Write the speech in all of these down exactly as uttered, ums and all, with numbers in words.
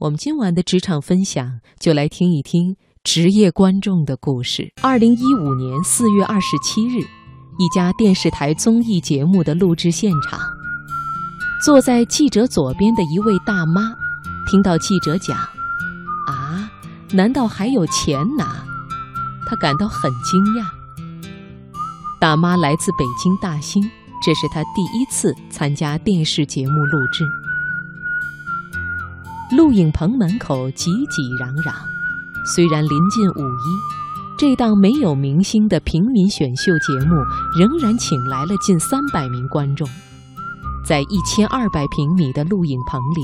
我们今晚的职场分享就来听一听职业观众的故事。二零一五年四月二十七日，一家电视台综艺节目的录制现场，坐在记者左边的一位大妈，听到记者讲：“啊，难道还有钱拿？”她感到很惊讶。大妈来自北京大兴，这是她第一次参加电视节目录制。录影棚门口挤挤攘攘，虽然临近五一，这档没有明星的平民选秀节目仍然请来了近三百名观众。在一千二百平米的录影棚里，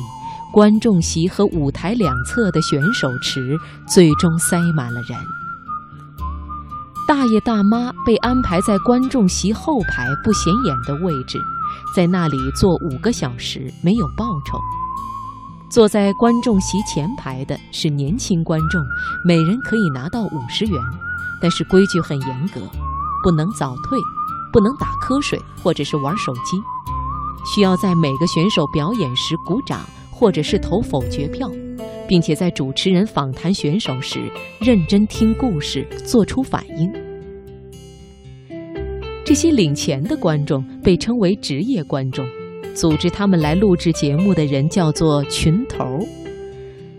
观众席和舞台两侧的选手池最终塞满了人。大爷大妈被安排在观众席后排不显眼的位置，在那里坐五个小时没有报酬。坐在观众席前排的是年轻观众，每人可以拿到五十元，但是规矩很严格，不能早退，不能打瞌睡或者是玩手机，需要在每个选手表演时鼓掌或者是投否决票，并且在主持人访谈选手时认真听故事，做出反应。这些领钱的观众被称为职业观众。组织他们来录制节目的人叫做群头。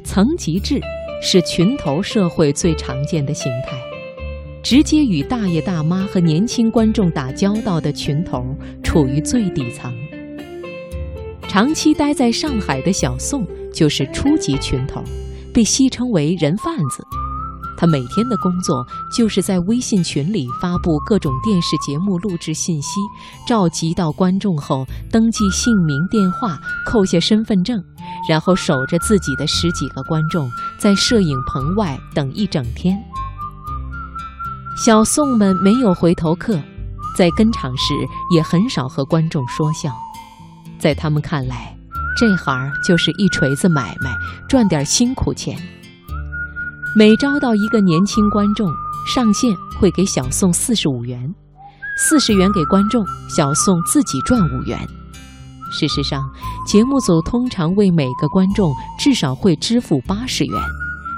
层级制是群头社会最常见的形态，直接与大爷大妈和年轻观众打交道的群头处于最底层。长期待在上海的小宋就是初级群头，被戏称为人贩子。他每天的工作就是在微信群里发布各种电视节目录制信息，召集到观众后登记姓名电话，扣下身份证，然后守着自己的十几个观众在摄影棚外等一整天。小宋们没有回头客，在跟场时也很少和观众说笑。在他们看来，这行就是一锤子买卖，赚点辛苦钱。每招到一个年轻观众，上线会给小宋四十五元，四十元给观众，小宋自己赚五元。事实上，节目组通常为每个观众至少会支付八十元，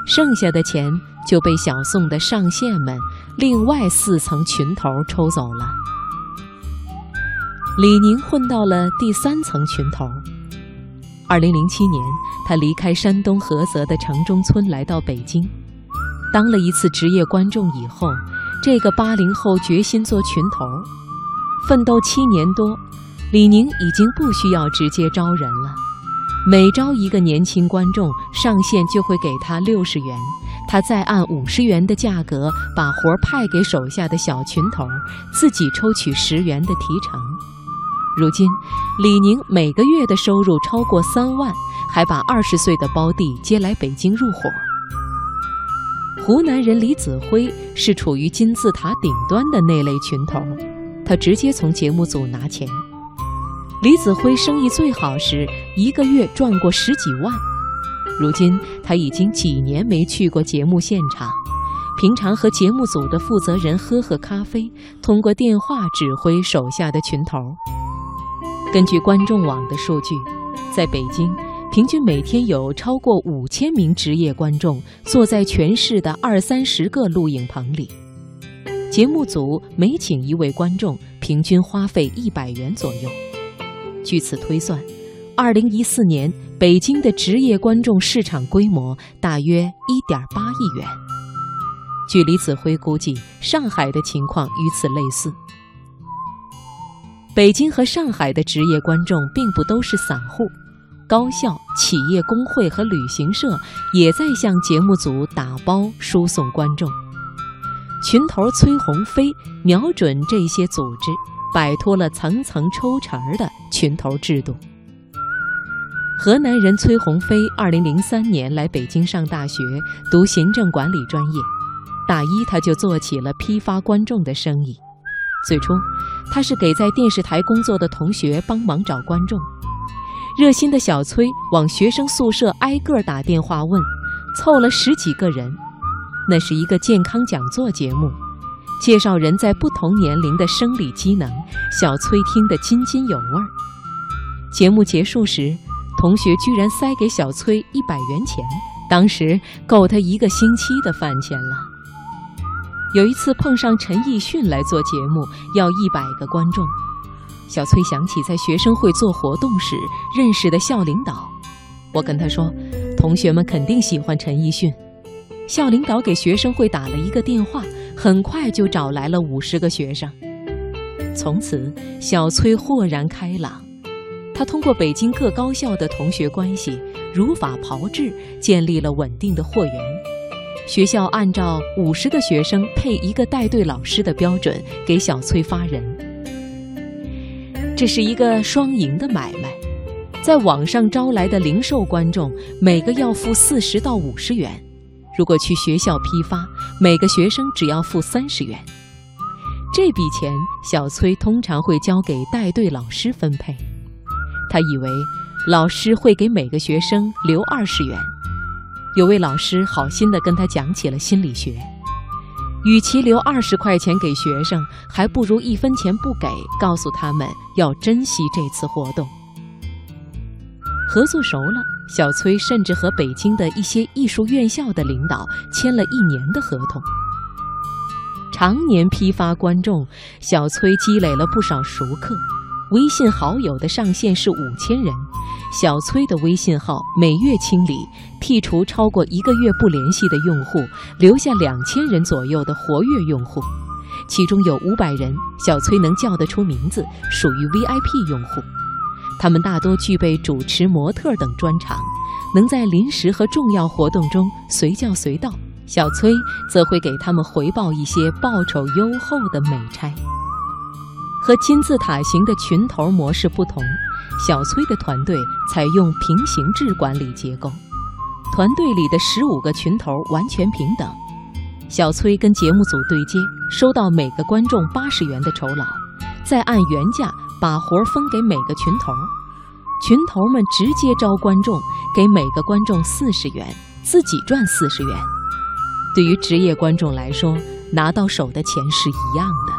剩下的钱就被小宋的上线们另外四层群头抽走了。李宁混到了第三层群头。二零零七年，他离开山东菏泽的城中村来到北京。当了一次职业观众以后，这个八零后决心做群头。奋斗七年多，李宁已经不需要直接招人了。每招一个年轻观众，上线就会给他六十元，他再按五十元的价格把活派给手下的小群头，自己抽取十元的提成。如今，李宁每个月的收入超过三万，还把二十岁的胞弟接来北京入伙。湖南人李子辉是处于金字塔顶端的那类群头，他直接从节目组拿钱。李子辉生意最好时，一个月赚过十几万。如今他已经几年没去过节目现场，平常和节目组的负责人喝喝咖啡，通过电话指挥手下的群头。根据观众网的数据，在北京，平均每天有超过五千名职业观众坐在全市的二三十个录影棚里。节目组每请一位观众，平均花费一百元左右。据此推算，二零一四年北京的职业观众市场规模大约一点八亿元。据李子辉估计，上海的情况与此类似。北京和上海的职业观众并不都是散户，高校、企业工会和旅行社也在向节目组打包输送观众。群头崔鸿飞瞄准这些组织，摆脱了层层抽成的群头制度。河南人崔鸿飞二零零三年来北京上大学读行政管理专业，大一他就做起了批发观众的生意。最初，他是给在电视台工作的同学帮忙找观众。热心的小崔往学生宿舍挨个打电话问，凑了十几个人。那是一个健康讲座节目，介绍人在不同年龄的生理机能，小崔听得津津有味儿。节目结束时，同学居然塞给小崔一百元钱，当时够他一个星期的饭钱了。有一次碰上陈奕迅来做节目，要一百个观众。小崔想起在学生会做活动时认识的校领导，我跟他说，同学们肯定喜欢陈奕迅。校领导给学生会打了一个电话，很快就找来了五十个学生。从此，小崔豁然开朗。他通过北京各高校的同学关系，如法炮制，建立了稳定的货源。学校按照五十个学生配一个带队老师的标准给小崔发人。这是一个双赢的买卖。在网上招来的零售观众，每个要付四十到五十元；如果去学校批发，每个学生只要付三十元。这笔钱，小崔通常会交给带队老师分配。他以为老师会给每个学生留二十元。有位老师好心地跟他讲起了心理学，与其留二十块钱给学生，还不如一分钱不给，告诉他们要珍惜这次活动。合作熟了，小崔甚至和北京的一些艺术院校的领导签了一年的合同。常年批发观众，小崔积累了不少熟客。微信好友的上限是五千人，小崔的微信号每月清理，剔除超过一个月不联系的用户，留下两千人左右的活跃用户，其中有五百人小崔能叫得出名字，属于 V I P 用户。他们大多具备主持、模特等专长，能在临时和重要活动中随叫随到。小崔则会给他们回报一些报酬优厚的美差。和金字塔型的群头模式不同，小崔的团队采用平行制管理结构，团队里的十五个群头完全平等。小崔跟节目组对接，收到每个观众八十元的酬劳，再按原价把活分给每个群头。群头们直接招观众，给每个观众四十元，自己赚四十元。对于职业观众来说，拿到手的钱是一样的。